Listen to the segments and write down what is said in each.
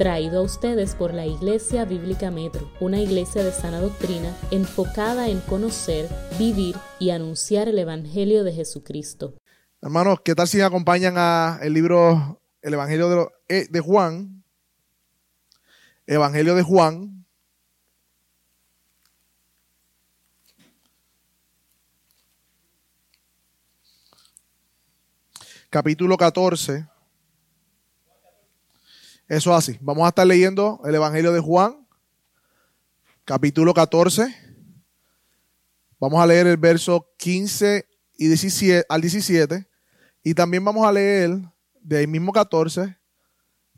traído a ustedes por la Iglesia Bíblica Metro, una iglesia de sana doctrina enfocada en conocer, vivir y anunciar el Evangelio de Jesucristo. Hermanos, ¿qué tal si me acompañan al libro, el Evangelio de Juan? Evangelio de Juan. Capítulo 14. Eso así. Vamos a estar leyendo el Evangelio de Juan, capítulo 14. Vamos a leer el verso 15 y 17, al 17. Y también vamos a leer de ahí mismo 14,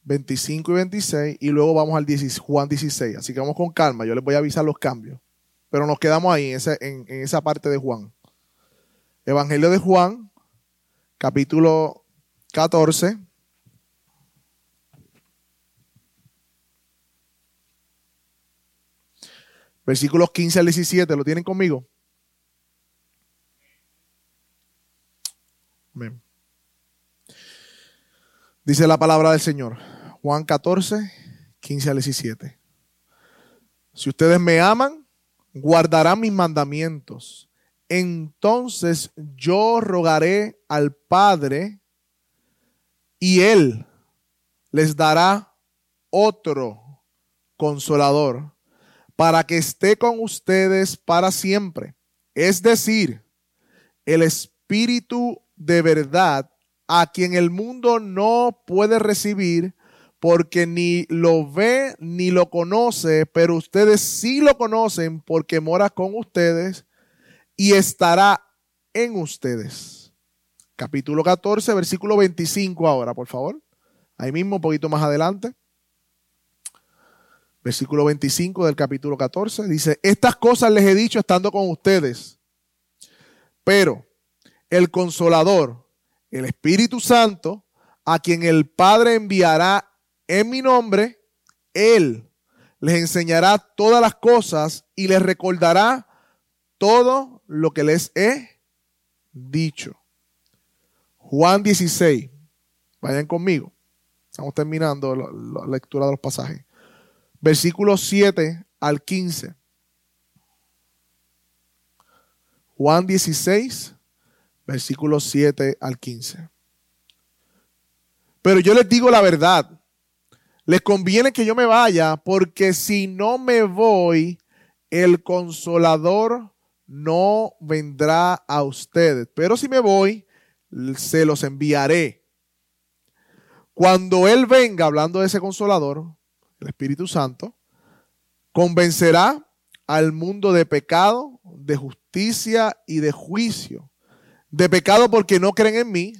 25 y 26. Y luego vamos al Juan 16. Así que vamos con calma. Yo les voy a avisar los cambios. Pero nos quedamos ahí, en esa parte de Juan. Evangelio de Juan, capítulo 14. Versículos 15 al 17, ¿lo tienen conmigo? Amén. Dice la palabra del Señor, Juan 14, 15 al 17. Si ustedes me aman, guardarán mis mandamientos. Entonces yo rogaré al Padre y Él les dará otro consolador, para que esté con ustedes para siempre, es decir, el Espíritu de verdad, a quien el mundo no puede recibir porque ni lo ve ni lo conoce, pero ustedes sí lo conocen porque mora con ustedes y estará en ustedes. Capítulo 14, versículo 25 ahora, por favor. Ahí mismo, un poquito más adelante. Versículo 25 del capítulo 14 dice, estas cosas les he dicho estando con ustedes, pero el Consolador, el Espíritu Santo, a quien el Padre enviará en mi nombre, Él les enseñará todas las cosas y les recordará todo lo que les he dicho. Juan 16, vayan conmigo, estamos terminando la lectura de los pasajes. Versículos 7 al 15. Juan 16, versículos 7 al 15. Pero yo les digo la verdad. Les conviene que yo me vaya, porque si no me voy, el Consolador no vendrá a ustedes. Pero si me voy, se los enviaré. Cuando Él venga, hablando de ese Consolador, el Espíritu Santo, convencerá al mundo de pecado, de justicia y de juicio. De pecado porque no creen en mí,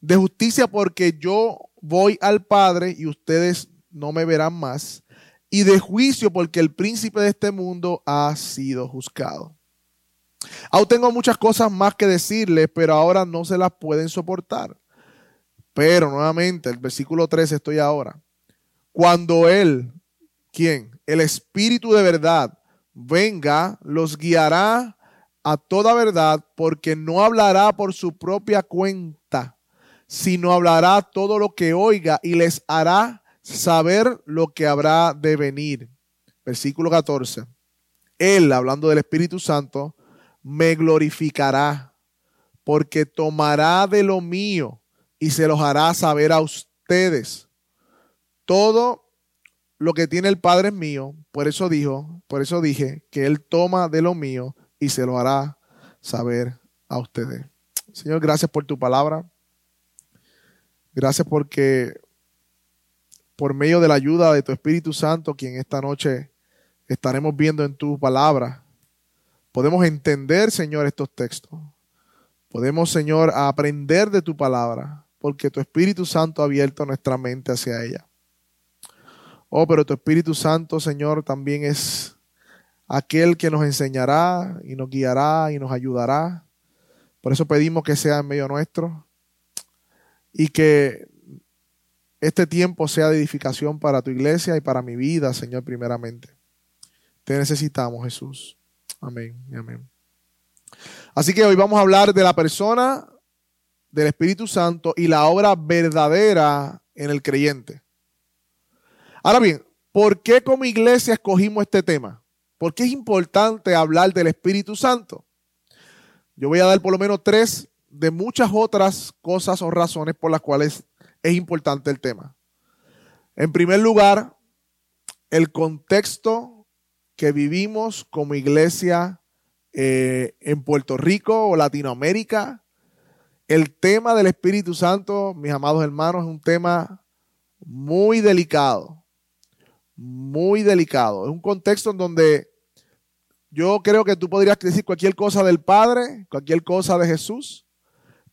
de justicia porque yo voy al Padre y ustedes no me verán más, y de juicio porque el príncipe de este mundo ha sido juzgado. Aún tengo muchas cosas más que decirles, pero ahora no se las pueden soportar. Pero nuevamente, el versículo 13 estoy ahora. Cuando Él, ¿quién? El Espíritu de verdad venga, los guiará a toda verdad, porque no hablará por su propia cuenta, sino hablará todo lo que oiga y les hará saber lo que habrá de venir. Versículo 14. Él, hablando del Espíritu Santo, me glorificará, porque tomará de lo mío y se los hará saber a ustedes. Todo lo que tiene el Padre es mío, por eso dije que Él toma de lo mío y se lo hará saber a ustedes. Señor, gracias por tu palabra. Gracias porque por medio de la ayuda de tu Espíritu Santo, quien esta noche estaremos viendo en tu palabra, podemos entender, Señor, estos textos. Podemos, Señor, aprender de tu palabra, porque tu Espíritu Santo ha abierto nuestra mente hacia ella. Oh, pero tu Espíritu Santo, Señor, también es aquel que nos enseñará y nos guiará y nos ayudará. Por eso pedimos que sea en medio nuestro y que este tiempo sea de edificación para tu iglesia y para mi vida, Señor, primeramente. Te necesitamos, Jesús. Amén y amén. Así que hoy vamos a hablar de la persona del Espíritu Santo y la obra verdadera en el creyente. Ahora bien, ¿por qué como iglesia escogimos este tema? ¿Por qué es importante hablar del Espíritu Santo? Yo voy a dar por lo menos tres de muchas otras cosas o razones por las cuales es importante el tema. En primer lugar, el contexto que vivimos como iglesia en Puerto Rico o Latinoamérica. El tema del Espíritu Santo, mis amados hermanos, es un tema muy delicado, muy delicado. Es un contexto en donde yo creo que tú podrías decir cualquier cosa del Padre, cualquier cosa de Jesús,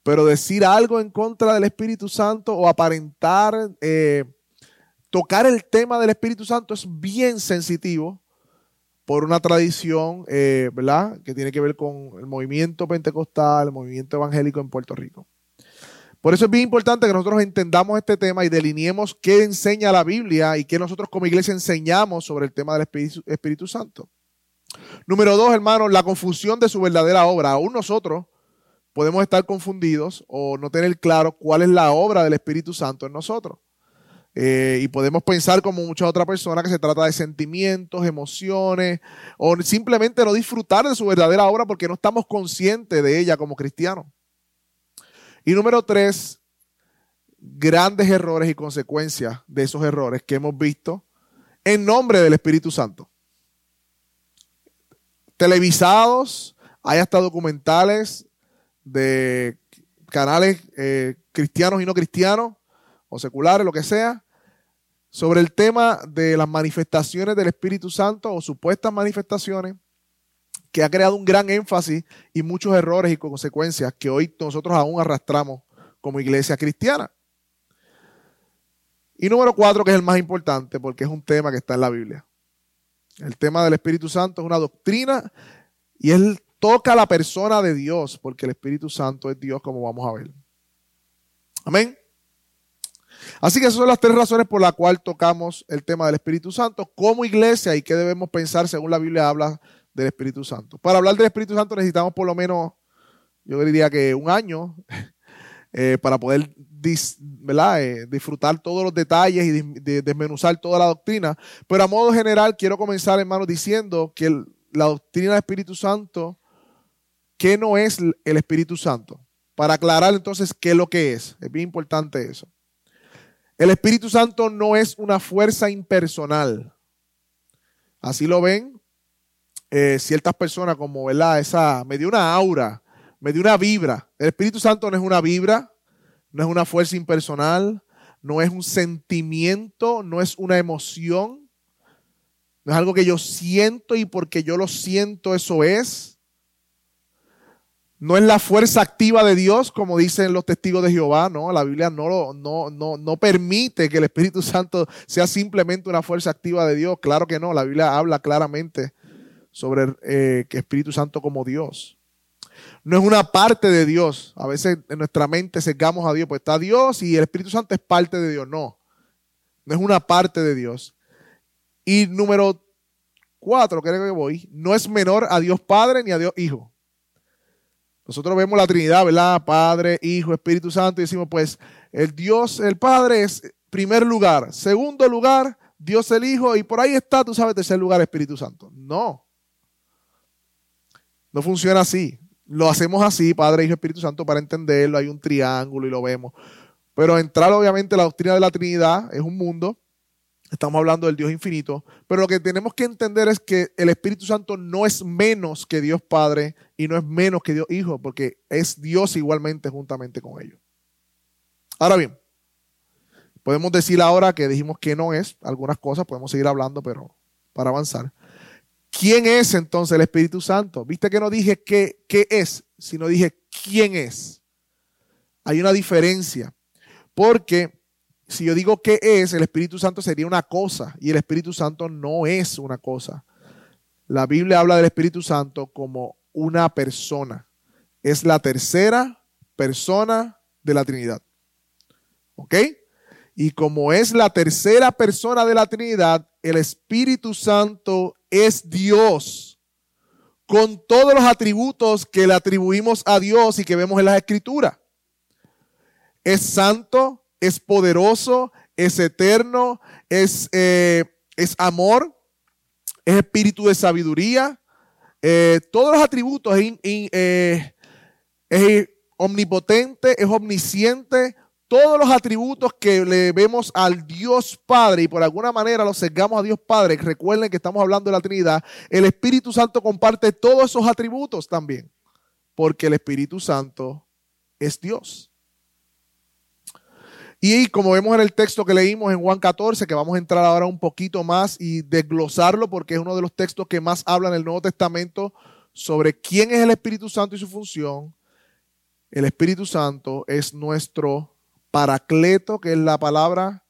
pero decir algo en contra del Espíritu Santo o aparentar, tocar el tema del Espíritu Santo es bien sensitivo por una tradición, ¿verdad?, que tiene que ver con el movimiento pentecostal, el movimiento evangélico en Puerto Rico. Por eso es bien importante que nosotros entendamos este tema y delineemos qué enseña la Biblia y qué nosotros como iglesia enseñamos sobre el tema del Espíritu Santo. Número dos, hermanos, la confusión de su verdadera obra. Aún nosotros podemos estar confundidos o no tener claro cuál es la obra del Espíritu Santo en nosotros. Y podemos pensar como muchas otras personas que se trata de sentimientos, emociones o simplemente no disfrutar de su verdadera obra porque no estamos conscientes de ella como cristianos. Y número tres, grandes errores y consecuencias de esos errores que hemos visto en nombre del Espíritu Santo. Televisados, hay hasta documentales de canales cristianos y no cristianos o seculares, lo que sea, sobre el tema de las manifestaciones del Espíritu Santo o supuestas manifestaciones, que ha creado un gran énfasis y muchos errores y consecuencias que hoy nosotros aún arrastramos como iglesia cristiana. Y número cuatro, que es el más importante porque es un tema que está en la Biblia. El tema del Espíritu Santo es una doctrina y él toca a la persona de Dios porque el Espíritu Santo es Dios, como vamos a ver. Amén. Así que esas son las tres razones por las cuales tocamos el tema del Espíritu Santo como iglesia y qué debemos pensar según la Biblia habla del Espíritu Santo. Para hablar del Espíritu Santo necesitamos por lo menos, yo diría que un año para poder disfrutar todos los detalles y desmenuzar toda la doctrina. Pero a modo general quiero comenzar, hermanos, diciendo que la doctrina del Espíritu Santo, ¿qué no es el Espíritu Santo? Para aclarar entonces qué es lo que es. Es bien importante eso. El Espíritu Santo no es una fuerza impersonal. Así lo ven ciertas personas como, ¿verdad? Me dio una aura, me dio una vibra. El Espíritu Santo no es una vibra, no es una fuerza impersonal, no es un sentimiento, no es una emoción, no es algo que yo siento y porque yo lo siento eso es. No es la fuerza activa de Dios, como dicen los testigos de Jehová, no, la Biblia no permite que el Espíritu Santo sea simplemente una fuerza activa de Dios, claro que no, la Biblia habla claramente sobre que Espíritu Santo como Dios. No es una parte de Dios, a veces en nuestra mente sesgamos a Dios, pues está Dios y el Espíritu Santo es parte de Dios, no es una parte de Dios. Y número cuatro, creo que voy, no es menor a Dios Padre ni a Dios Hijo. Nosotros vemos la Trinidad, ¿verdad? Padre, Hijo, Espíritu Santo, y decimos, pues, el Dios, el Padre es primer lugar. Segundo lugar, Dios el Hijo, y por ahí está, tú sabes, tercer lugar, Espíritu Santo. No funciona así. Lo hacemos así, Padre, Hijo, Espíritu Santo, para entenderlo. Hay un triángulo y lo vemos. Pero entrar, obviamente, la doctrina de la Trinidad es un mundo. Estamos hablando del Dios infinito, pero lo que tenemos que entender es que el Espíritu Santo no es menos que Dios Padre y no es menos que Dios Hijo, porque es Dios igualmente juntamente con ellos. Ahora bien, podemos decir ahora que dijimos que no es, algunas cosas podemos seguir hablando, pero para avanzar. ¿Quién es entonces el Espíritu Santo? Viste que no dije qué es, sino dije quién es. Hay una diferencia, porque si yo digo qué es, el Espíritu Santo sería una cosa y el Espíritu Santo no es una cosa. La Biblia habla del Espíritu Santo como una persona. Es la tercera persona de la Trinidad. ¿Ok? Y como es la tercera persona de la Trinidad, el Espíritu Santo es Dios con todos los atributos que le atribuimos a Dios y que vemos en las Escrituras. Es santo, es poderoso, es eterno, es amor, es espíritu de sabiduría. Todos los atributos, es omnipotente, es omnisciente. Todos los atributos que le vemos al Dios Padre y por alguna manera los sesgamos a Dios Padre. Recuerden que estamos hablando de la Trinidad. El Espíritu Santo comparte todos esos atributos también, porque el Espíritu Santo es Dios. Y como vemos en el texto que leímos en Juan 14, que vamos a entrar ahora un poquito más y desglosarlo, porque es uno de los textos que más habla en el Nuevo Testamento sobre quién es el Espíritu Santo y su función. El Espíritu Santo es nuestro Paracleto, que es la palabra,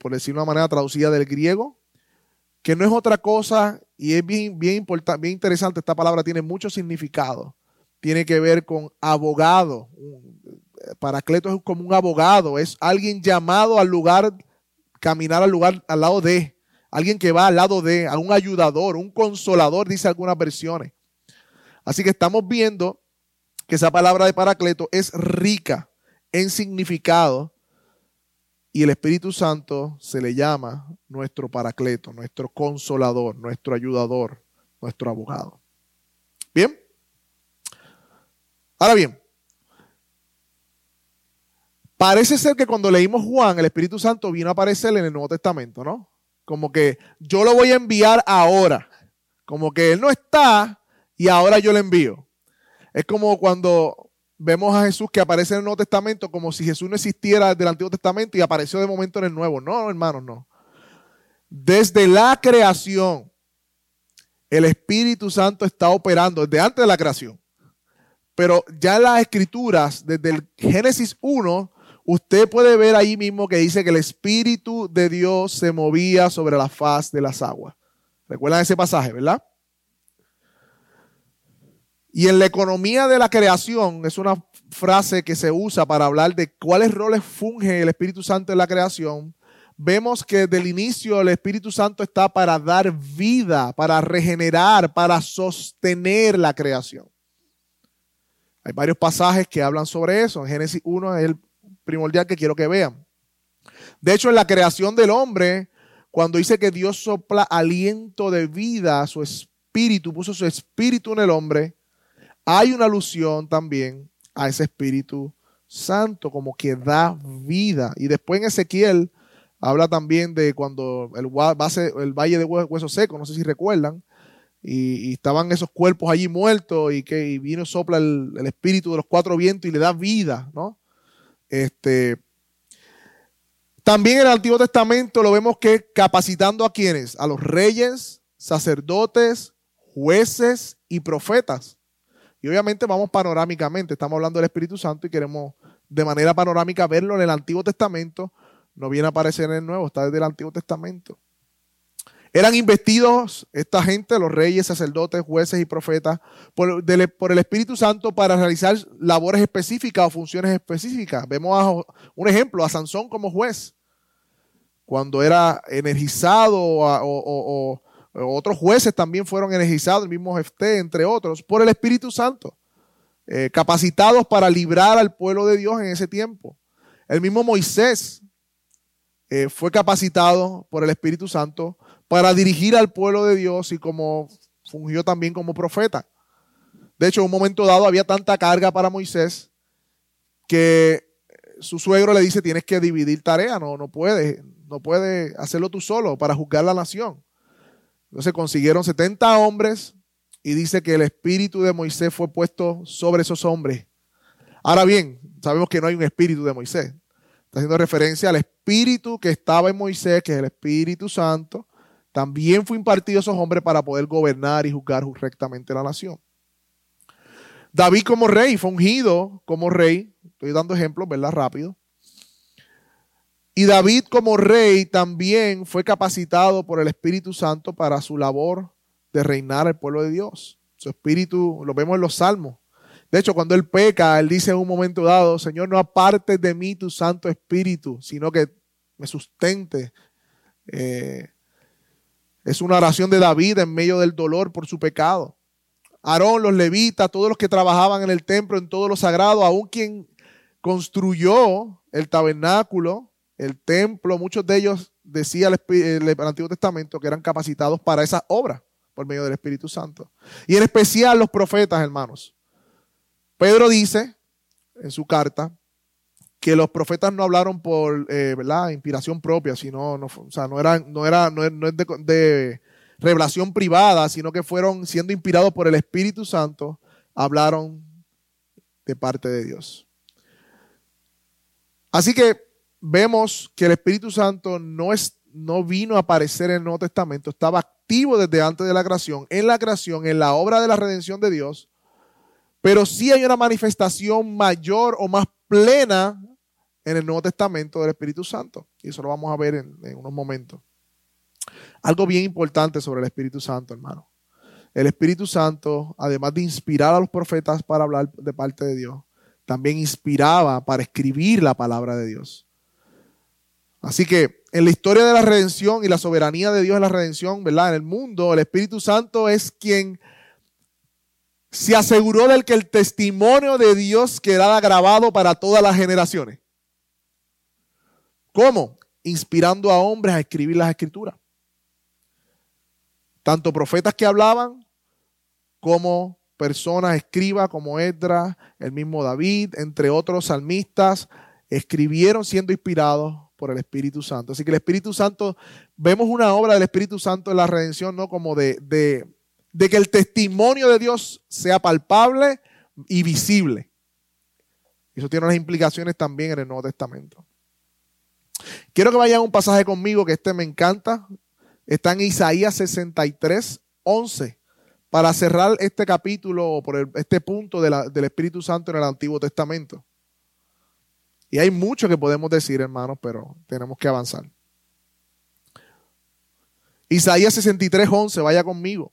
por decirlo de una manera, traducida del griego, que no es otra cosa, y es bien importante, bien interesante. Esta palabra tiene mucho significado. Tiene que ver con abogado. Paracleto es como un abogado, es alguien llamado al lugar, caminar al lugar al lado de, alguien que va al lado de, a un ayudador, un consolador, dice algunas versiones. Así que estamos viendo que esa palabra de Paracleto es rica en significado, y el Espíritu Santo se le llama nuestro Paracleto, nuestro consolador, nuestro ayudador, nuestro abogado. ¿Bien? Ahora bien, parece ser que cuando leímos Juan, el Espíritu Santo vino a aparecer en el Nuevo Testamento, ¿no? Como que yo lo voy a enviar ahora, como que él no está y ahora yo le envío. Es como cuando vemos a Jesús que aparece en el Nuevo Testamento, como si Jesús no existiera desde el Antiguo Testamento y apareció de momento en el Nuevo. No, hermanos, no. Desde la creación, el Espíritu Santo está operando, desde antes de la creación. Pero ya en las Escrituras, desde el Génesis 1, usted puede ver ahí mismo que dice que el Espíritu de Dios se movía sobre la faz de las aguas. ¿Recuerdan ese pasaje, verdad? Y en la economía de la creación, es una frase que se usa para hablar de cuáles roles funge el Espíritu Santo en la creación. Vemos que desde el inicio el Espíritu Santo está para dar vida, para regenerar, para sostener la creación. Hay varios pasajes que hablan sobre eso. En Génesis 1 es el primordial que quiero que vean. De hecho, en la creación del hombre, cuando dice que Dios sopla aliento de vida a su espíritu, puso su espíritu en el hombre, hay una alusión también a ese Espíritu Santo, como que da vida. Y después en Ezequiel habla también de cuando el valle de huesos secos, no sé si recuerdan, y estaban esos cuerpos allí muertos y vino, sopla el espíritu de los cuatro vientos y le da vida, ¿no? También en el Antiguo Testamento lo vemos que capacitando a quienes, a los reyes, sacerdotes, jueces y profetas. Y obviamente vamos panorámicamente, estamos hablando del Espíritu Santo y queremos de manera panorámica verlo en el Antiguo Testamento. No viene a aparecer en el Nuevo, está desde el Antiguo Testamento. Eran investidos esta gente, los reyes, sacerdotes, jueces y profetas, por el Espíritu Santo para realizar labores específicas o funciones específicas. Vemos un ejemplo, a Sansón como juez, cuando era energizado o otros jueces también fueron energizados, el mismo Jefté, entre otros, por el Espíritu Santo, capacitados para librar al pueblo de Dios en ese tiempo. El mismo Moisés fue capacitado por el Espíritu Santo para dirigir al pueblo de Dios y como fungió también como profeta. De hecho, en un momento dado había tanta carga para Moisés que su suegro le dice: tienes que dividir tarea, no puedes hacerlo tú solo para juzgar la nación. Entonces consiguieron 70 hombres y dice que el espíritu de Moisés fue puesto sobre esos hombres. Ahora bien, sabemos que no hay un espíritu de Moisés. Está haciendo referencia al espíritu que estaba en Moisés, que es el Espíritu Santo. También fue impartido a esos hombres para poder gobernar y juzgar rectamente la nación. David como rey, fue ungido como rey. Estoy dando ejemplos, ¿verdad? Rápido. Y David como rey también fue capacitado por el Espíritu Santo para su labor de reinar al pueblo de Dios. Su espíritu lo vemos en los Salmos. De hecho, cuando él peca, él dice en un momento dado: Señor, no apartes de mí tu Santo Espíritu, sino que me sustente. Es una oración de David en medio del dolor por su pecado. Aarón, los levitas, todos los que trabajaban en el templo, en todo lo sagrado, aún quien construyó el tabernáculo, el templo, muchos de ellos, decía el Antiguo Testamento, que eran capacitados para esas obras por medio del Espíritu Santo. Y en especial los profetas, hermanos. Pedro dice en su carta que los profetas no hablaron por inspiración propia, sino no es de revelación privada, sino que fueron siendo inspirados por el Espíritu Santo, hablaron de parte de Dios. Así que vemos que el Espíritu Santo no vino a aparecer en el Nuevo Testamento, estaba activo desde antes de la creación, en la obra de la redención de Dios, pero sí hay una manifestación mayor o más plena en el Nuevo Testamento del Espíritu Santo. Y eso lo vamos a ver en unos momentos. Algo bien importante sobre el Espíritu Santo, hermano. El Espíritu Santo, además de inspirar a los profetas para hablar de parte de Dios, también inspiraba para escribir la palabra de Dios. Así que en la historia de la redención y la soberanía de Dios en la redención, ¿verdad? En el mundo, el Espíritu Santo es quien se aseguró de que el testimonio de Dios quedara grabado para todas las generaciones. ¿Cómo? Inspirando a hombres a escribir las Escrituras. Tanto profetas que hablaban, como personas, escribas como Esdras, el mismo David, entre otros salmistas, escribieron siendo inspirados por el Espíritu Santo. Así que el Espíritu Santo, vemos una obra del Espíritu Santo en la redención, ¿no? Como de que el testimonio de Dios sea palpable y visible. Eso tiene unas implicaciones también en el Nuevo Testamento. Quiero que vayan a un pasaje conmigo que me encanta. Está en Isaías 63, 11. Para cerrar este capítulo o por este punto del Espíritu Santo en el Antiguo Testamento. Y hay mucho que podemos decir, hermanos, pero tenemos que avanzar. Isaías 63, 11, vaya conmigo.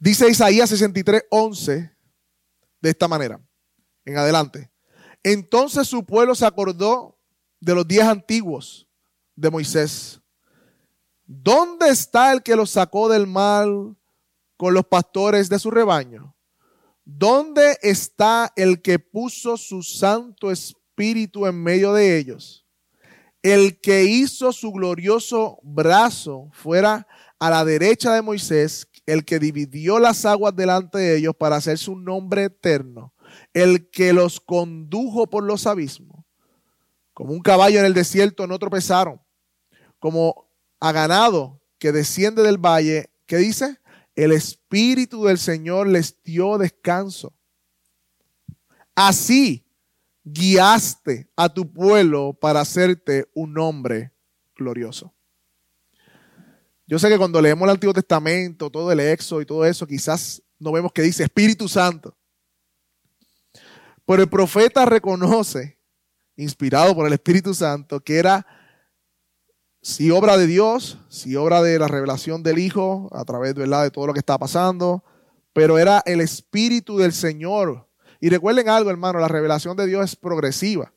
Dice Isaías 63, 11, de esta manera, en adelante. Entonces su pueblo se acordó de los días antiguos de Moisés. ¿Dónde está el que los sacó del mar con los pastores de su rebaño? ¿Dónde está el que puso su Santo Espíritu en medio de ellos? El que hizo su glorioso brazo fuera a la derecha de Moisés, el que dividió las aguas delante de ellos para hacer su nombre eterno, el que los condujo por los abismos. Como un caballo en el desierto no tropezaron, como a ganado que desciende del valle. ¿Qué dice? El Espíritu del Señor les dio descanso. Así guiaste a tu pueblo para hacerte un nombre glorioso. Yo sé que cuando leemos el Antiguo Testamento, todo el Éxodo y todo eso, quizás no vemos que dice Espíritu Santo. Pero el profeta reconoce, inspirado por el Espíritu Santo, que era sí obra de Dios, sí obra de la revelación del Hijo, a través, ¿verdad?, de todo lo que está pasando, pero era el Espíritu del Señor. Y recuerden algo, hermano, la revelación de Dios es progresiva.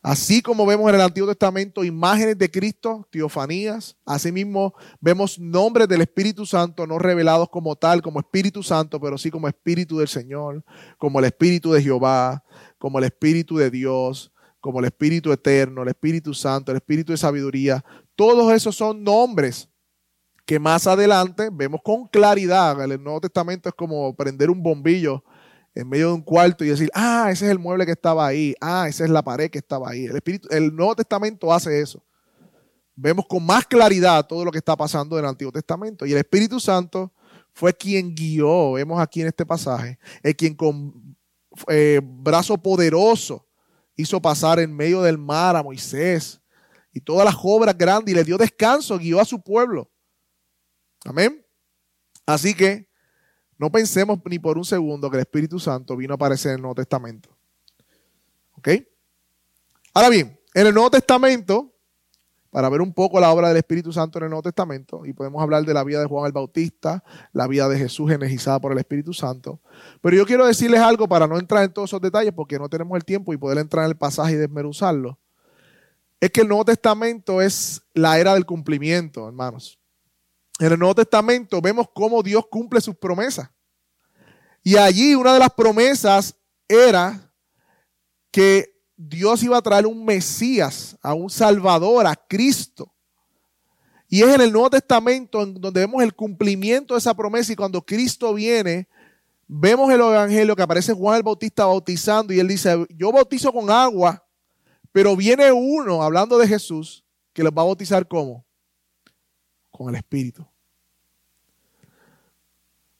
Así como vemos en el Antiguo Testamento imágenes de Cristo, teofanías, asimismo vemos nombres del Espíritu Santo no revelados como tal, como Espíritu Santo, pero sí como Espíritu del Señor, como el Espíritu de Jehová, como el Espíritu de Dios, como el Espíritu Eterno, el Espíritu Santo, el Espíritu de Sabiduría. Todos esos son nombres que más adelante vemos con claridad. El Nuevo Testamento es como prender un bombillo en medio de un cuarto y decir, ah, ese es el mueble que estaba ahí, ah, esa es la pared que estaba ahí. El Nuevo Testamento hace eso. Vemos con más claridad todo lo que está pasando en el Antiguo Testamento. Y el Espíritu Santo fue quien guió, vemos aquí en este pasaje, es quien con brazo poderoso hizo pasar en medio del mar a Moisés y todas las obras grandes y le dio descanso, guió a su pueblo. Amén. Así que no pensemos ni por un segundo que el Espíritu Santo vino a aparecer en el Nuevo Testamento. ¿Ok? Ahora bien, en el Nuevo Testamento, para ver un poco la obra del Espíritu Santo en el Nuevo Testamento, y podemos hablar de la vida de Juan el Bautista, la vida de Jesús energizada por el Espíritu Santo, pero yo quiero decirles algo para no entrar en todos esos detalles porque no tenemos el tiempo y poder entrar en el pasaje y desmenuzarlo. es que el Nuevo Testamento es la era del cumplimiento, hermanos. En el Nuevo Testamento vemos cómo Dios cumple sus promesas. Y allí una de las promesas era que Dios iba a traer un Mesías, a un Salvador, a Cristo. Y es en el Nuevo Testamento en donde vemos el cumplimiento de esa promesa. Y cuando Cristo viene, vemos el Evangelio que aparece Juan el Bautista bautizando. Y él dice, yo bautizo con agua, pero viene uno, hablando de Jesús, que los va a bautizar ¿cómo? Con el Espíritu.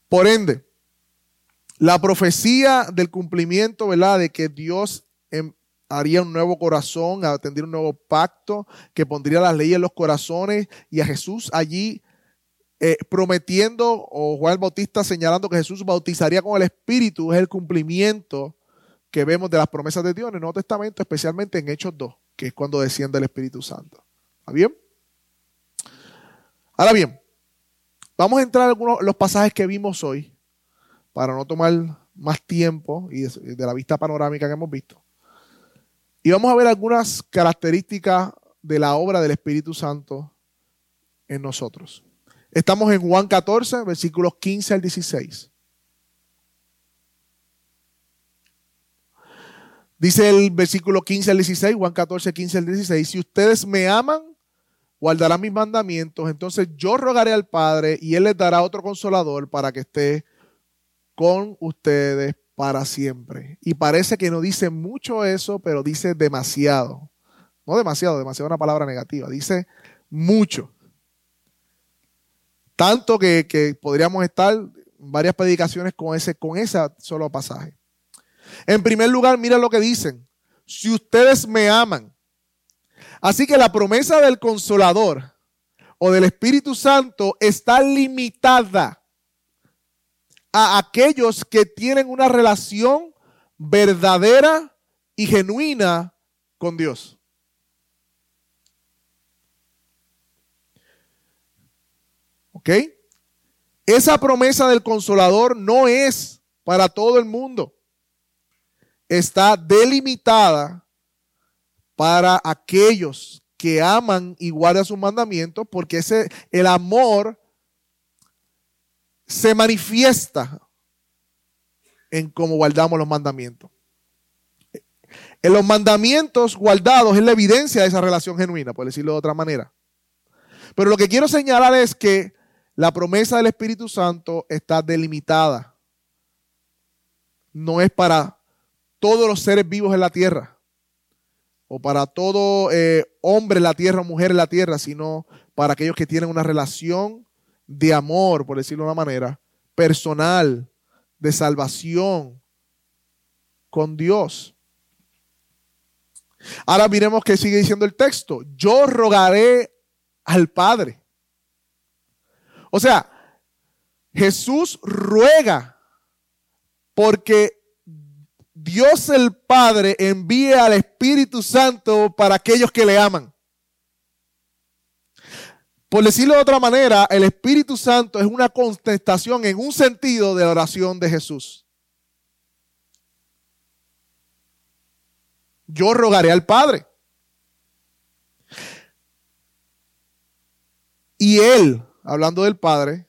Por ende, la profecía del cumplimiento, ¿verdad? De que Dios haría un nuevo corazón, tendría un nuevo pacto, que pondría las leyes en los corazones, y a Jesús allí prometiendo, o Juan el Bautista señalando que Jesús bautizaría con el Espíritu, es el cumplimiento que vemos de las promesas de Dios en el Nuevo Testamento, especialmente en Hechos 2, que es cuando desciende el Espíritu Santo. ¿Está bien? Ahora bien, vamos a entrar en algunos de los pasajes que vimos hoy, para no tomar más tiempo y de la vista panorámica que hemos visto. Y vamos a ver algunas características de la obra del Espíritu Santo en nosotros. Estamos en Juan 14, versículos 15 al 16. Dice el versículo 15 al 16, Juan 14, 15 al 16. Si ustedes me aman, guardarán mis mandamientos. Entonces yo rogaré al Padre y Él les dará otro consolador para que esté con ustedes para siempre. Y parece que no dice mucho eso, pero dice demasiado. No demasiado, demasiado es una palabra negativa. Dice mucho. Tanto que podríamos estar en varias predicaciones con ese solo pasaje. En primer lugar, mira lo que dicen. Si ustedes me aman. Así que la promesa del Consolador o del Espíritu Santo está limitada a aquellos que tienen una relación verdadera y genuina con Dios. ¿Ok? Esa promesa del Consolador no es para todo el mundo. Está delimitada para aquellos que aman y guardan sus mandamientos, porque el amor se manifiesta en cómo guardamos los mandamientos. En los mandamientos guardados es la evidencia de esa relación genuina, por decirlo de otra manera. Pero lo que quiero señalar es que la promesa del Espíritu Santo está delimitada. No es para todos los seres vivos en la tierra, o para todo hombre en la tierra o mujer en la tierra, sino para aquellos que tienen una relación de amor, por decirlo de una manera, personal, de salvación con Dios. Ahora miremos que sigue diciendo el texto. Yo rogaré al Padre. O sea, Jesús ruega porque Dios el Padre envía al Espíritu Santo para aquellos que le aman. Por decirlo de otra manera, el Espíritu Santo es una contestación en un sentido de la oración de Jesús. Yo rogaré al Padre. Y Él, hablando del Padre,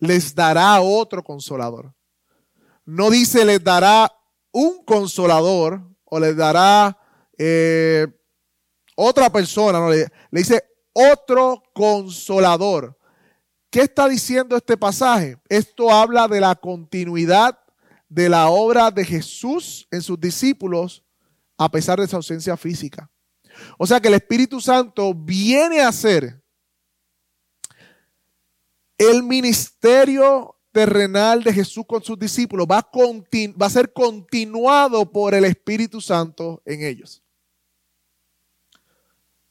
les dará otro consolador. No dice les dará un consolador o les dará otra persona, ¿no? Le dice otro consolador. ¿Qué está diciendo este pasaje? Esto habla de la continuidad de la obra de Jesús en sus discípulos a pesar de su ausencia física. O sea que el Espíritu Santo viene a ser el ministerio terrenal de Jesús con sus discípulos, va a ser continuado por el Espíritu Santo en ellos.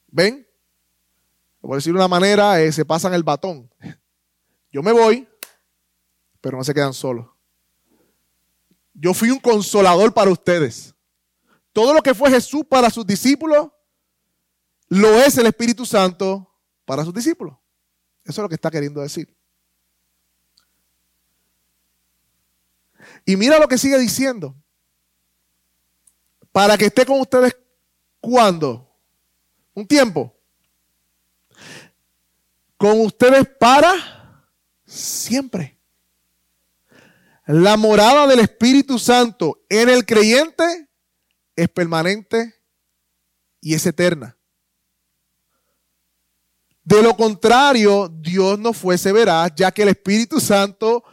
¿Ven? Por decirlo de una manera, se pasan el batón. Yo me voy, pero no se quedan solos. Yo fui un consolador para ustedes. Todo lo que fue Jesús para sus discípulos, lo es el Espíritu Santo para sus discípulos. Eso es lo que está queriendo decir. Y mira lo que sigue diciendo. Para que esté con ustedes, ¿cuándo? un tiempo, con ustedes para siempre. La morada del Espíritu Santo en el creyente es permanente y es eterna. De lo contrario, Dios no fuese veraz, ya que el Espíritu Santo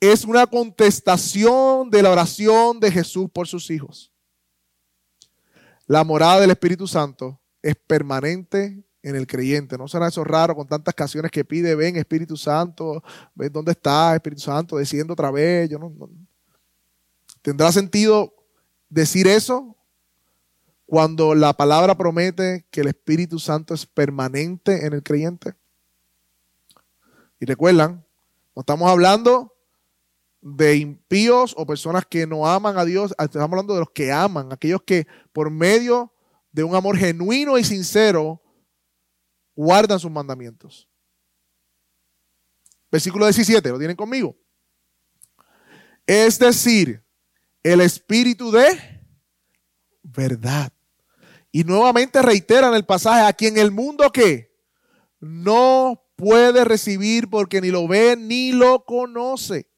es una contestación de la oración de Jesús por sus hijos. La morada del Espíritu Santo es permanente en el creyente. ¿No será eso raro con tantas canciones que pide, ven Espíritu Santo, ven dónde está Espíritu Santo, desciende otra vez? ¿Tendrá sentido decir eso cuando la palabra promete que el Espíritu Santo es permanente en el creyente? Y recuerdan, no estamos hablando de impíos o personas que no aman a Dios, estamos hablando de los que aman, aquellos que por medio de un amor genuino y sincero guardan sus mandamientos. Versículo 17, ¿lo tienen conmigo? Es decir, el Espíritu de verdad. Y nuevamente reiteran el pasaje, a quien el mundo que no puede recibir porque ni lo ve ni lo conoce.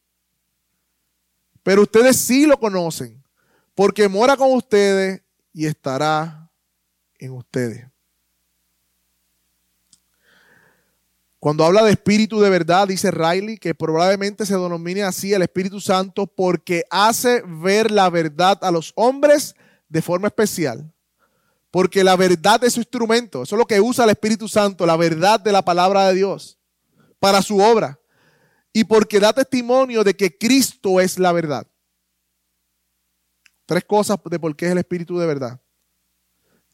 Pero ustedes sí lo conocen, porque mora con ustedes y estará en ustedes. Cuando habla de Espíritu de verdad, dice Riley que probablemente se denomine así el Espíritu Santo porque hace ver la verdad a los hombres de forma especial. Porque la verdad es su instrumento. Eso es lo que usa el Espíritu Santo, la verdad de la palabra de Dios para su obra. Y porque da testimonio de que Cristo es la verdad. Tres cosas de por qué es el Espíritu de verdad.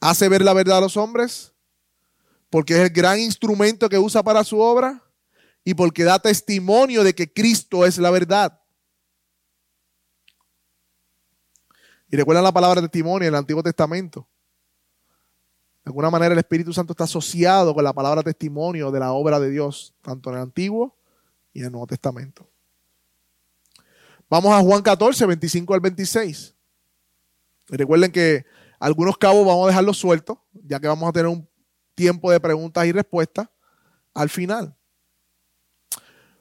Hace ver la verdad a los hombres, porque es el gran instrumento que usa para su obra y porque da testimonio de que Cristo es la verdad. Y recuerdan la palabra testimonio en el Antiguo Testamento. De alguna manera el Espíritu Santo está asociado con la palabra testimonio de la obra de Dios, tanto en el Antiguo y en el Nuevo Testamento. Vamos a Juan 14, 25 al 26. Y recuerden que algunos cabos vamos a dejarlos sueltos, ya que vamos a tener un tiempo de preguntas y respuestas al final.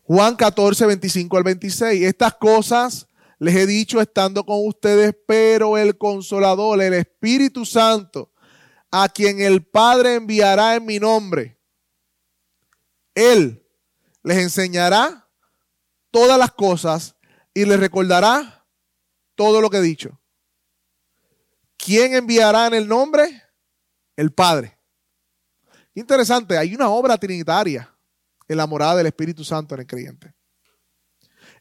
Juan 14, 25 al 26. Estas cosas les he dicho estando con ustedes, pero el Consolador, el Espíritu Santo, a quien el Padre enviará en mi nombre, Él les enseñará todas las cosas y les recordará todo lo que he dicho. ¿Quién enviará en el nombre? El Padre. Interesante, hay una obra trinitaria en la morada del Espíritu Santo en el creyente.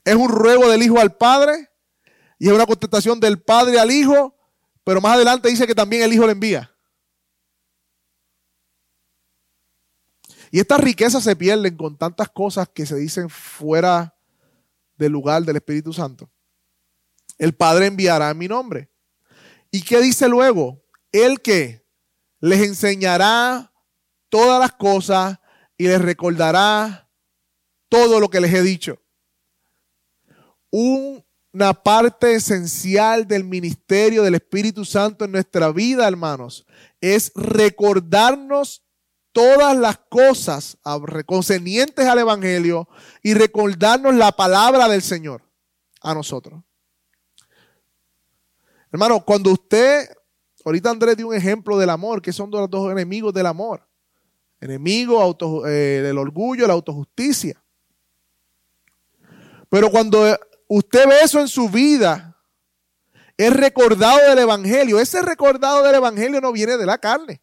Es un ruego del Hijo al Padre y es una contestación del Padre al Hijo, pero más adelante dice que también el Hijo le envía. Y estas riquezas se pierden con tantas cosas que se dicen fuera del lugar del Espíritu Santo. El Padre enviará en mi nombre. ¿Y qué dice luego? El que les enseñará todas las cosas y les recordará todo lo que les he dicho. Una parte esencial del ministerio del Espíritu Santo en nuestra vida, hermanos, es recordarnos todas las cosas concernientes al Evangelio y recordarnos la palabra del Señor a nosotros. Hermano, cuando usted, ahorita Andrés dio un ejemplo del amor, que son los dos enemigos del amor. Enemigo del orgullo, la autojusticia. Pero cuando usted ve eso en su vida, es recordado del Evangelio. Ese recordado del Evangelio no viene de la carne.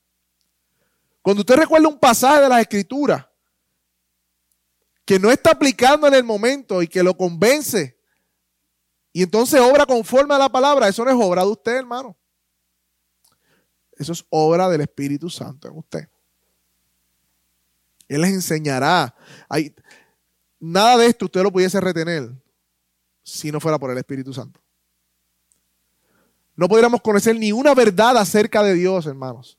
Cuando usted recuerda un pasaje de las Escrituras que no está aplicando en el momento y que lo convence, y entonces obra conforme a la palabra, eso no es obra de usted, hermano. Eso es obra del Espíritu Santo en usted. Él les enseñará. Nada de esto usted lo pudiese retener si no fuera por el Espíritu Santo. No pudiéramos conocer ni una verdad acerca de Dios, hermanos,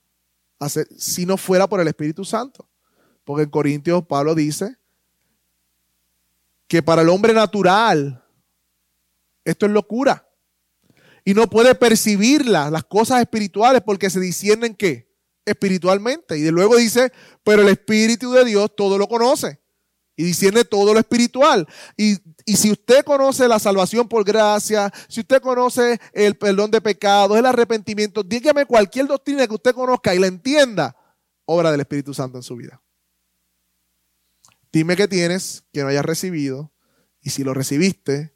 si no fuera por el Espíritu Santo. Porque en Corintios Pablo dice que para el hombre natural esto es locura y no puede percibir las cosas espirituales porque se disciernen ¿qué? espiritualmente. Y luego dice, pero el Espíritu de Dios todo lo conoce y discierne todo lo espiritual. Y si usted conoce la salvación por gracia, si usted conoce el perdón de pecados, el arrepentimiento, dígame cualquier doctrina que usted conozca y la entienda, obra del Espíritu Santo en su vida. Dime qué tienes que no hayas recibido, y si lo recibiste,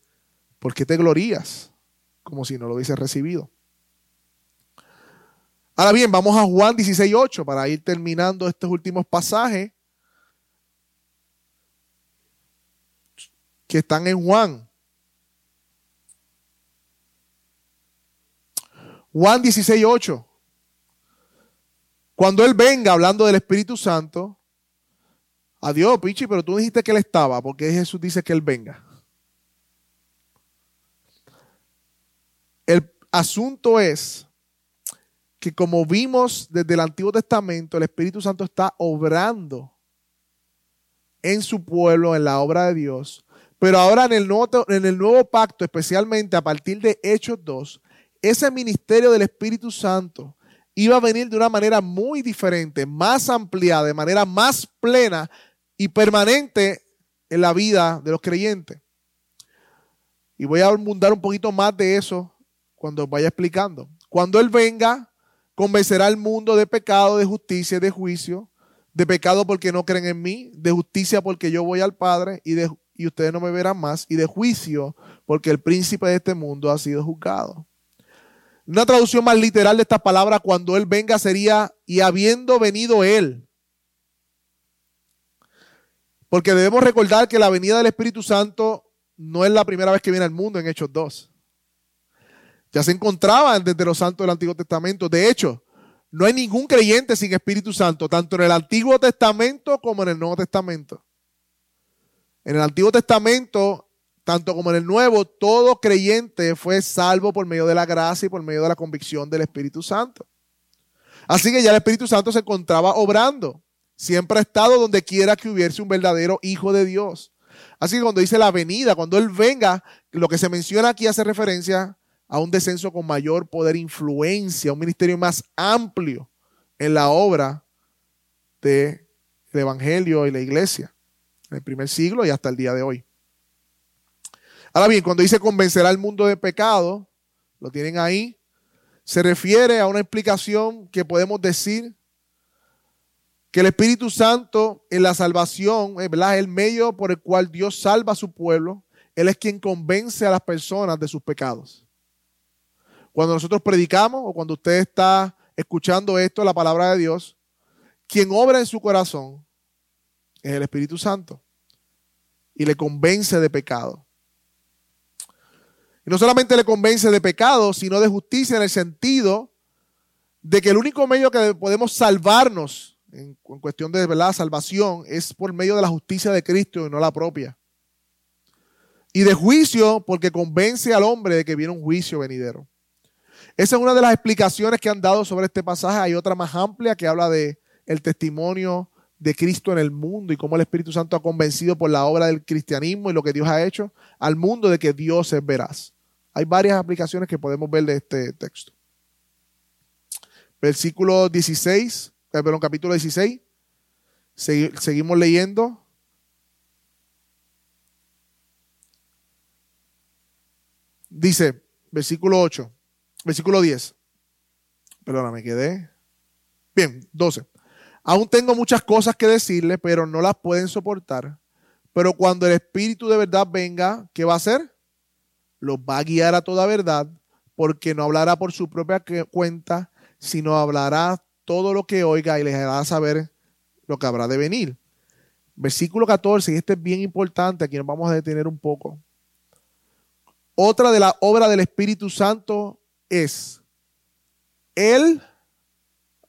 ¿por qué te glorías como si no lo hubieses recibido? Ahora bien, vamos a Juan 16:8 para ir terminando estos últimos pasajes que están en Juan. Juan 16:8. Cuando Él venga, hablando del Espíritu Santo, adiós, Pichi, pero tú dijiste que Él estaba, porque Jesús dice que Él venga. El asunto es que, como vimos desde el Antiguo Testamento, el Espíritu Santo está obrando en su pueblo, en la obra de Dios. Pero ahora en el nuevo pacto, especialmente a partir de Hechos 2, ese ministerio del Espíritu Santo iba a venir de una manera muy diferente, más ampliada, de manera más plena y permanente en la vida de los creyentes. Y voy a abundar un poquito más de eso cuando vaya explicando. Cuando Él venga, convencerá al mundo de pecado, de justicia y de juicio. De pecado porque no creen en mí, de justicia porque yo voy al Padre y ustedes no me verán más, y de juicio porque el príncipe de este mundo ha sido juzgado. Una traducción más literal de esta palabra, cuando Él venga, sería, y habiendo venido Él. Porque debemos recordar que la venida del Espíritu Santo no es la primera vez que viene al mundo en Hechos 2. Ya se encontraban desde los santos del Antiguo Testamento. De hecho, no hay ningún creyente sin Espíritu Santo, tanto en el Antiguo Testamento como en el Nuevo Testamento. En el Antiguo Testamento, tanto como en el Nuevo, todo creyente fue salvo por medio de la gracia y por medio de la convicción del Espíritu Santo. Así que ya el Espíritu Santo se encontraba obrando. Siempre ha estado donde quiera que hubiese un verdadero hijo de Dios. Así que cuando dice la venida, cuando Él venga, lo que se menciona aquí hace referencia a un descenso con mayor poder e influencia, un ministerio más amplio en la obra del Evangelio y la Iglesia, en el primer siglo y hasta el día de hoy. Ahora bien, cuando dice convencerá al mundo de pecado, lo tienen ahí, se refiere a una explicación que podemos decir que el Espíritu Santo en la salvación, ¿verdad?, es el medio por el cual Dios salva a su pueblo. Él es quien convence a las personas de sus pecados. Cuando nosotros predicamos o cuando usted está escuchando esto, la palabra de Dios, quien obra en su corazón es el Espíritu Santo y le convence de pecado. Y no solamente le convence de pecado, sino de justicia, en el sentido de que el único medio que podemos salvarnos en cuestión de, ¿verdad?, salvación, es por medio de la justicia de Cristo y no la propia. Y de juicio, porque convence al hombre de que viene un juicio venidero. Esa es una de las explicaciones que han dado sobre este pasaje. Hay otra más amplia que habla de el testimonio de Cristo en el mundo y cómo el Espíritu Santo ha convencido por la obra del cristianismo y lo que Dios ha hecho al mundo de que Dios es veraz. Hay varias aplicaciones que podemos ver de este texto. Capítulo 16, seguimos leyendo. Dice, versículo 10. Perdona, me quedé. Bien, 12. Aún tengo muchas cosas que decirle, pero no las pueden soportar. Pero cuando el Espíritu de verdad venga, ¿qué va a hacer? Los va a guiar a toda verdad, porque no hablará por su propia cuenta, sino hablará todo lo que oiga y les hará saber lo que habrá de venir. Versículo 14, y este es bien importante, aquí nos vamos a detener un poco. Otra de las obras del Espíritu Santo es, Él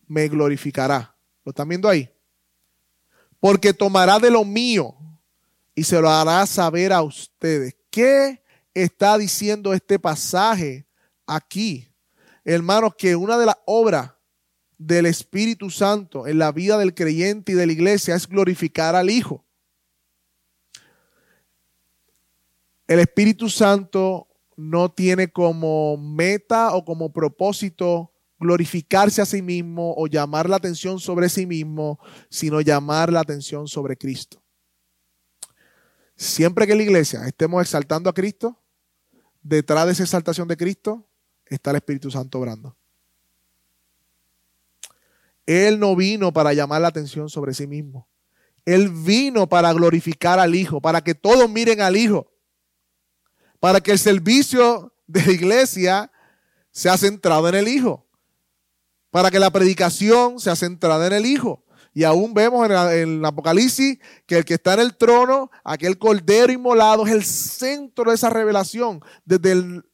me glorificará. ¿Lo están viendo ahí? Porque tomará de lo mío y se lo hará saber a ustedes. ¿Qué está diciendo este pasaje aquí? Hermanos, que una de las obras del Espíritu Santo en la vida del creyente y de la iglesia es glorificar al Hijo. El Espíritu Santo no tiene como meta o como propósito glorificarse a sí mismo o llamar la atención sobre sí mismo, sino llamar la atención sobre Cristo. Siempre que en la iglesia estemos exaltando a Cristo, detrás de esa exaltación de Cristo está el Espíritu Santo obrando. Él no vino para llamar la atención sobre sí mismo. Él vino para glorificar al Hijo, para que todos miren al Hijo, para que el servicio de la iglesia sea centrado en el Hijo, para que la predicación sea centrada en el Hijo. Y aún vemos en el Apocalipsis que el que está en el trono, aquel Cordero inmolado, es el centro de esa revelación. Desde el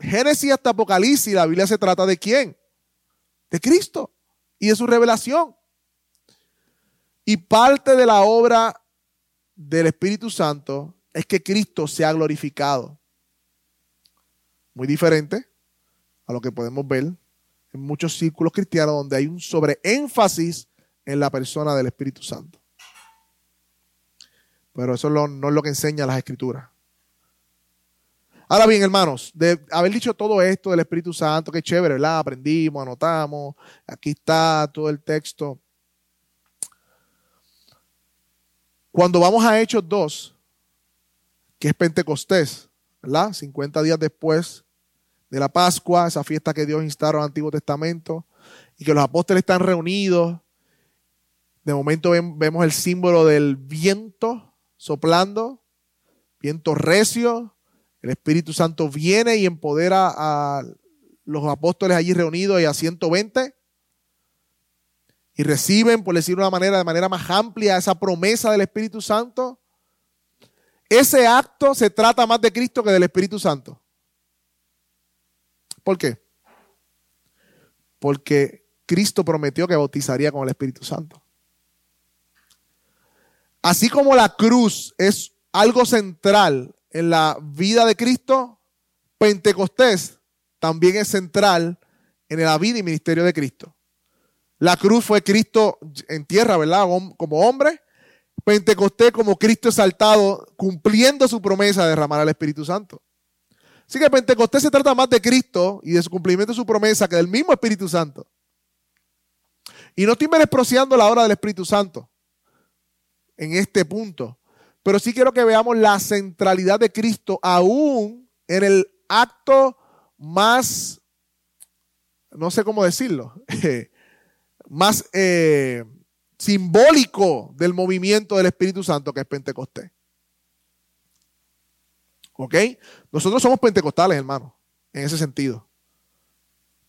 Génesis hasta Apocalipsis, la Biblia se trata de ¿quién? De Cristo y de su revelación. Y parte de la obra del Espíritu Santo es que Cristo sea glorificado. Muy diferente a lo que podemos ver en muchos círculos cristianos donde hay un sobreénfasis en la persona del Espíritu Santo. Pero eso no es lo que enseña las Escrituras. Ahora bien, hermanos, de haber dicho todo esto del Espíritu Santo, que chévere, ¿verdad? Aprendimos, anotamos, aquí está todo el texto. Cuando vamos a Hechos 2, que es Pentecostés, ¿verdad? 50 días después de la Pascua, esa fiesta que Dios instauró en el Antiguo Testamento, y que los apóstoles están reunidos. De momento vemos el símbolo del viento soplando, viento recio. El Espíritu Santo viene y empodera a los apóstoles allí reunidos y a 120. Y reciben, por decirlo de manera más amplia, esa promesa del Espíritu Santo. Ese acto se trata más de Cristo que del Espíritu Santo. ¿Por qué? Porque Cristo prometió que bautizaría con el Espíritu Santo. Así como la cruz es algo central en la vida de Cristo, Pentecostés también es central en la vida y ministerio de Cristo. La cruz fue Cristo en tierra, ¿verdad? Como hombre. Pentecostés como Cristo exaltado, cumpliendo su promesa de derramar al Espíritu Santo. Así que Pentecostés se trata más de Cristo y de su cumplimiento de su promesa que del mismo Espíritu Santo. Y no estoy menospreciando la obra del Espíritu Santo en este punto, pero sí quiero que veamos la centralidad de Cristo aún en el acto más, no sé cómo decirlo, más simbólico del movimiento del Espíritu Santo, que es Pentecostés. ¿Ok? Nosotros somos pentecostales, hermanos, en ese sentido,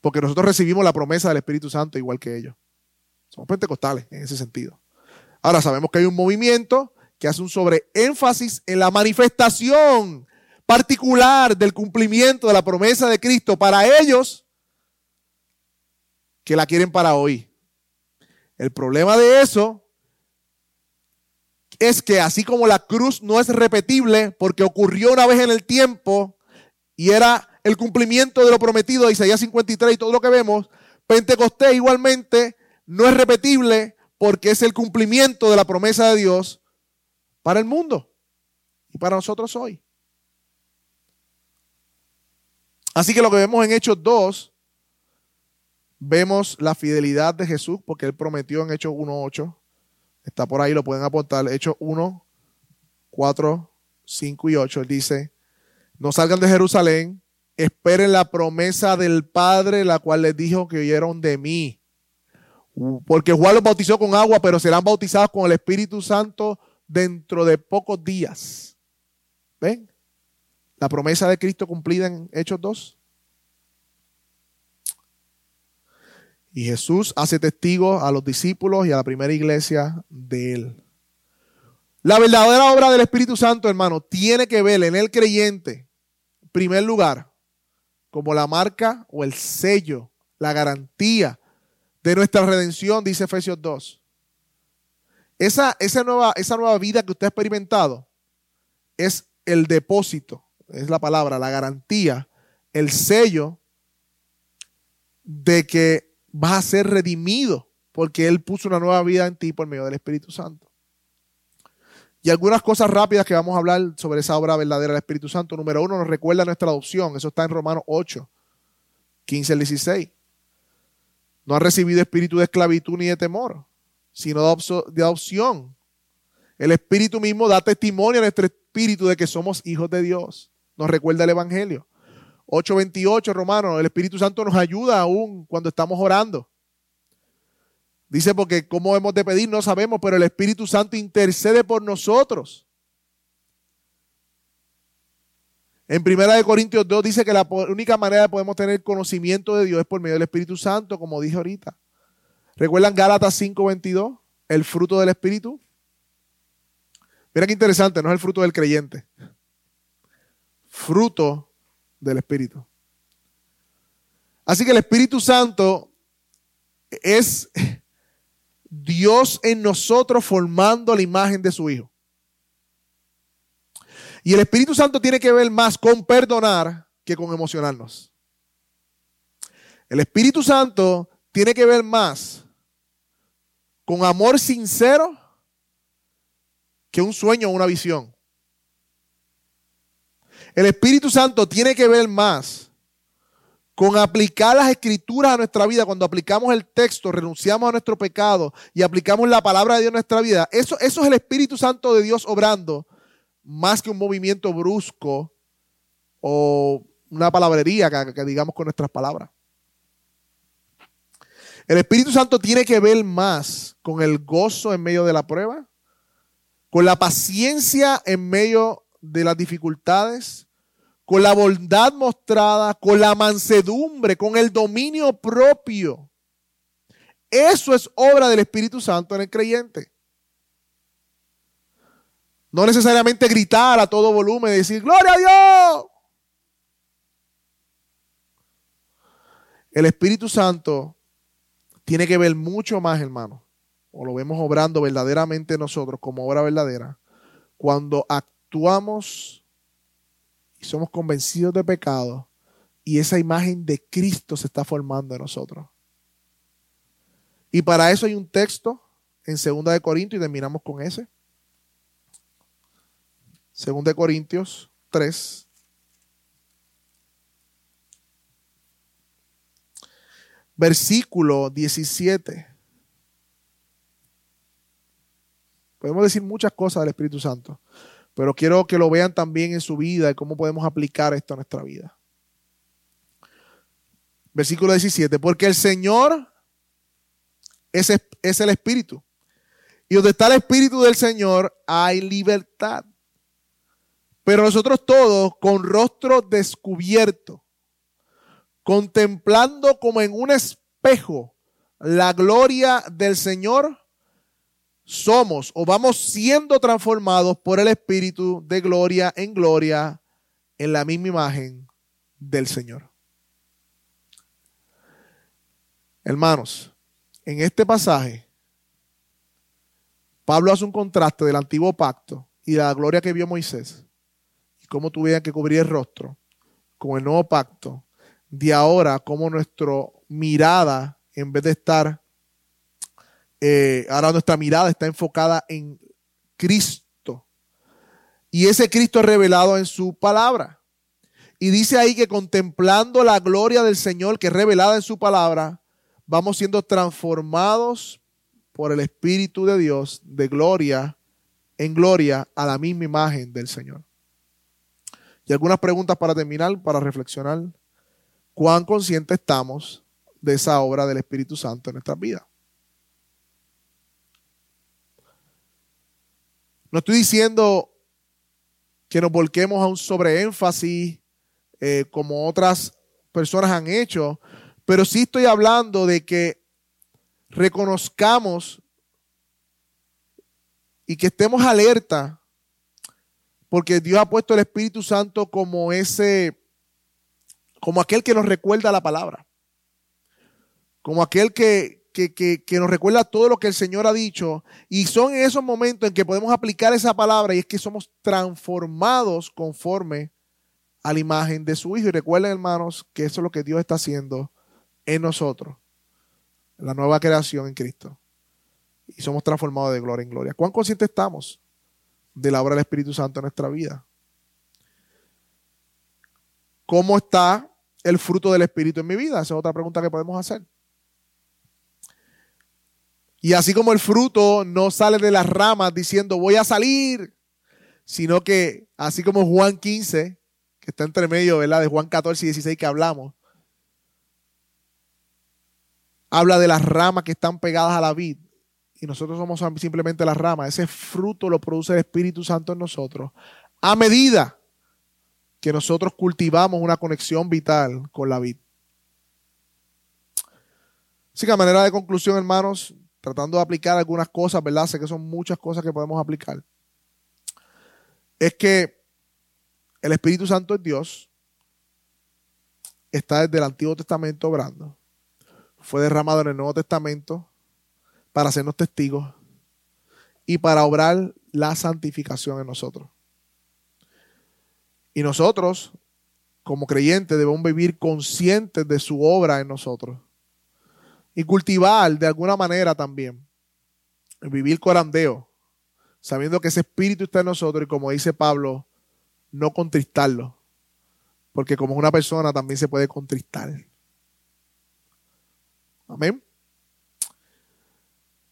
porque nosotros recibimos la promesa del Espíritu Santo igual que ellos. Somos pentecostales en ese sentido. Ahora sabemos que hay un movimiento que hace un sobreénfasis en la manifestación particular del cumplimiento de la promesa de Cristo para ellos que la quieren para hoy. El problema de eso es que así como la cruz no es repetible porque ocurrió una vez en el tiempo y era el cumplimiento de lo prometido de Isaías 53 y todo lo que vemos, Pentecostés igualmente no es repetible porque es el cumplimiento de la promesa de Dios para el mundo y para nosotros hoy. Así que lo que vemos en Hechos 2, vemos la fidelidad de Jesús, porque Él prometió en Hechos 1:8. Está por ahí, lo pueden apuntar. Hechos 1:4, 5 y 8. Él dice: no salgan de Jerusalén, esperen la promesa del Padre, la cual les dijo que oyeron de mí. Porque Juan los bautizó con agua, pero serán bautizados con el Espíritu Santo dentro de pocos días. ¿Ven? La promesa de Cristo cumplida en Hechos 2. Y Jesús hace testigos a los discípulos y a la primera iglesia de Él. La verdadera obra del Espíritu Santo, hermano, tiene que ver en el creyente, en primer lugar, como la marca o el sello, la garantía de nuestra redención, dice Efesios 2. Esa nueva vida que usted ha experimentado es el depósito, es la palabra, la garantía, el sello de que vas a ser redimido porque Él puso una nueva vida en ti por medio del Espíritu Santo. Y algunas cosas rápidas que vamos a hablar sobre esa obra verdadera del Espíritu Santo. Número 1, nos recuerda nuestra adopción. Eso está en Romanos 8, 15 al 16. No ha recibido espíritu de esclavitud ni de temor, sino de adopción. El espíritu mismo da testimonio a nuestro espíritu de que somos hijos de Dios. Nos recuerda el Evangelio. 8:28, Romanos, el Espíritu Santo nos ayuda aún cuando estamos orando. Dice, porque cómo hemos de pedir no sabemos, pero el Espíritu Santo intercede por nosotros. En 1 Corintios 2 dice que la única manera que podemos tener conocimiento de Dios es por medio del Espíritu Santo, como dije ahorita. ¿Recuerdan Gálatas 5:22? El fruto del Espíritu. Mira qué interesante, no es el fruto del creyente. Fruto del Espíritu. Así que el Espíritu Santo es Dios en nosotros formando la imagen de su Hijo. Y el Espíritu Santo tiene que ver más con perdonar que con emocionarnos. El Espíritu Santo tiene que ver más con amor sincero que un sueño o una visión. El Espíritu Santo tiene que ver más con aplicar las Escrituras a nuestra vida. Cuando aplicamos el texto, renunciamos a nuestro pecado y aplicamos la palabra de Dios a nuestra vida. Eso es el Espíritu Santo de Dios obrando, más que un movimiento brusco o una palabrería que digamos con nuestras palabras. El Espíritu Santo tiene que ver más con el gozo en medio de la prueba, con la paciencia en medio de las dificultades, con la bondad mostrada, con la mansedumbre, con el dominio propio. Eso es obra del Espíritu Santo en el creyente. No necesariamente gritar a todo volumen y decir ¡Gloria a Dios! El Espíritu Santo tiene que ver mucho más, hermano, o lo vemos obrando verdaderamente nosotros como obra verdadera, cuando actuamos y somos convencidos de pecado y esa imagen de Cristo se está formando en nosotros. Y para eso hay un texto en 2 Corintios y terminamos con ese. 2 Corintios 3. Versículo 17. Podemos decir muchas cosas del Espíritu Santo, pero quiero que lo vean también en su vida y cómo podemos aplicar esto a nuestra vida. Versículo 17. Porque el Señor es el Espíritu. Y donde está el Espíritu del Señor hay libertad. Pero nosotros todos, con rostro descubierto, contemplando como en un espejo la gloria del Señor, somos o vamos siendo transformados por el Espíritu de gloria en gloria en la misma imagen del Señor. Hermanos, en este pasaje, Pablo hace un contraste del antiguo pacto y de la gloria que vio Moisés, cómo tuvieran que cubrir el rostro con el nuevo pacto de ahora, como nuestra mirada está enfocada en Cristo y ese Cristo revelado en su palabra. Y dice ahí que contemplando la gloria del Señor que es revelada en su palabra, vamos siendo transformados por el Espíritu de Dios de gloria en gloria a la misma imagen del Señor. Y algunas preguntas para terminar, para reflexionar. ¿Cuán conscientes estamos de esa obra del Espíritu Santo en nuestras vidas? No estoy diciendo que nos volquemos a un sobreénfasis como otras personas han hecho, pero sí estoy hablando de que reconozcamos y que estemos alerta. Porque Dios ha puesto el Espíritu Santo como aquel que nos recuerda la palabra. Como aquel que nos recuerda todo lo que el Señor ha dicho. Y son en esos momentos en que podemos aplicar esa palabra y es que somos transformados conforme a la imagen de su Hijo. Y recuerden, hermanos, que eso es lo que Dios está haciendo en nosotros. La nueva creación en Cristo. Y somos transformados de gloria en gloria. ¿Cuán conscientes estamos de la obra del Espíritu Santo en nuestra vida? ¿Cómo está el fruto del Espíritu en mi vida? Esa es otra pregunta que podemos hacer. Y así como el fruto no sale de las ramas diciendo voy a salir, sino que así como Juan 15, que está entre medio, ¿verdad?, de Juan 14 y 16 que hablamos, habla de las ramas que están pegadas a la vid y nosotros somos simplemente las ramas. Ese fruto lo produce el Espíritu Santo en nosotros a medida que nosotros cultivamos una conexión vital con la vid. Así que a manera de conclusión, hermanos, tratando de aplicar algunas cosas, ¿verdad? Sé que son muchas cosas que podemos aplicar. Es que el Espíritu Santo es Dios, está desde el Antiguo Testamento obrando. Fue derramado en el Nuevo Testamento para hacernos testigos y para obrar la santificación en nosotros. Y nosotros, como creyentes, debemos vivir conscientes de su obra en nosotros. Y cultivar de alguna manera también, vivir corandeo, sabiendo que ese espíritu está en nosotros y como dice Pablo, no contristarlo, porque como una persona también se puede contristar. Amén.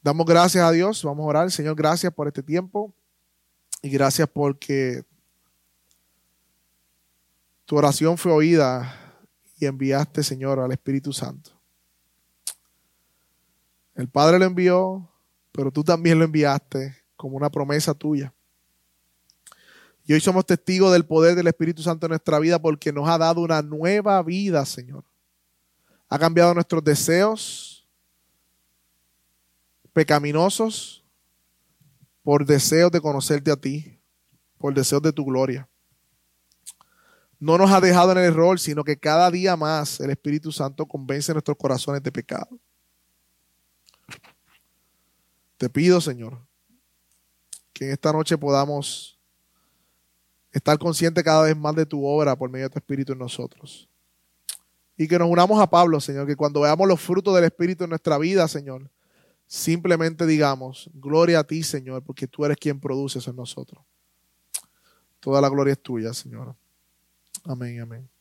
Damos gracias a Dios, vamos a orar. Señor, gracias por este tiempo y gracias porque tu oración fue oída y enviaste, Señor, al Espíritu Santo. El Padre lo envió, pero tú también lo enviaste como una promesa tuya. Y hoy somos testigos del poder del Espíritu Santo en nuestra vida porque nos ha dado una nueva vida, Señor. Ha cambiado nuestros deseos pecaminosos por deseos de conocerte a ti, por deseos de tu gloria. No nos ha dejado en el error, sino que cada día más el Espíritu Santo convence nuestros corazones de pecado. Te pido, Señor, que en esta noche podamos estar conscientes cada vez más de tu obra por medio de tu Espíritu en nosotros. Y que nos unamos a Pablo, Señor, que cuando veamos los frutos del Espíritu en nuestra vida, Señor, simplemente digamos, gloria a ti, Señor, porque tú eres quien produce eso en nosotros. Toda la gloria es tuya, Señor. Amén, amén.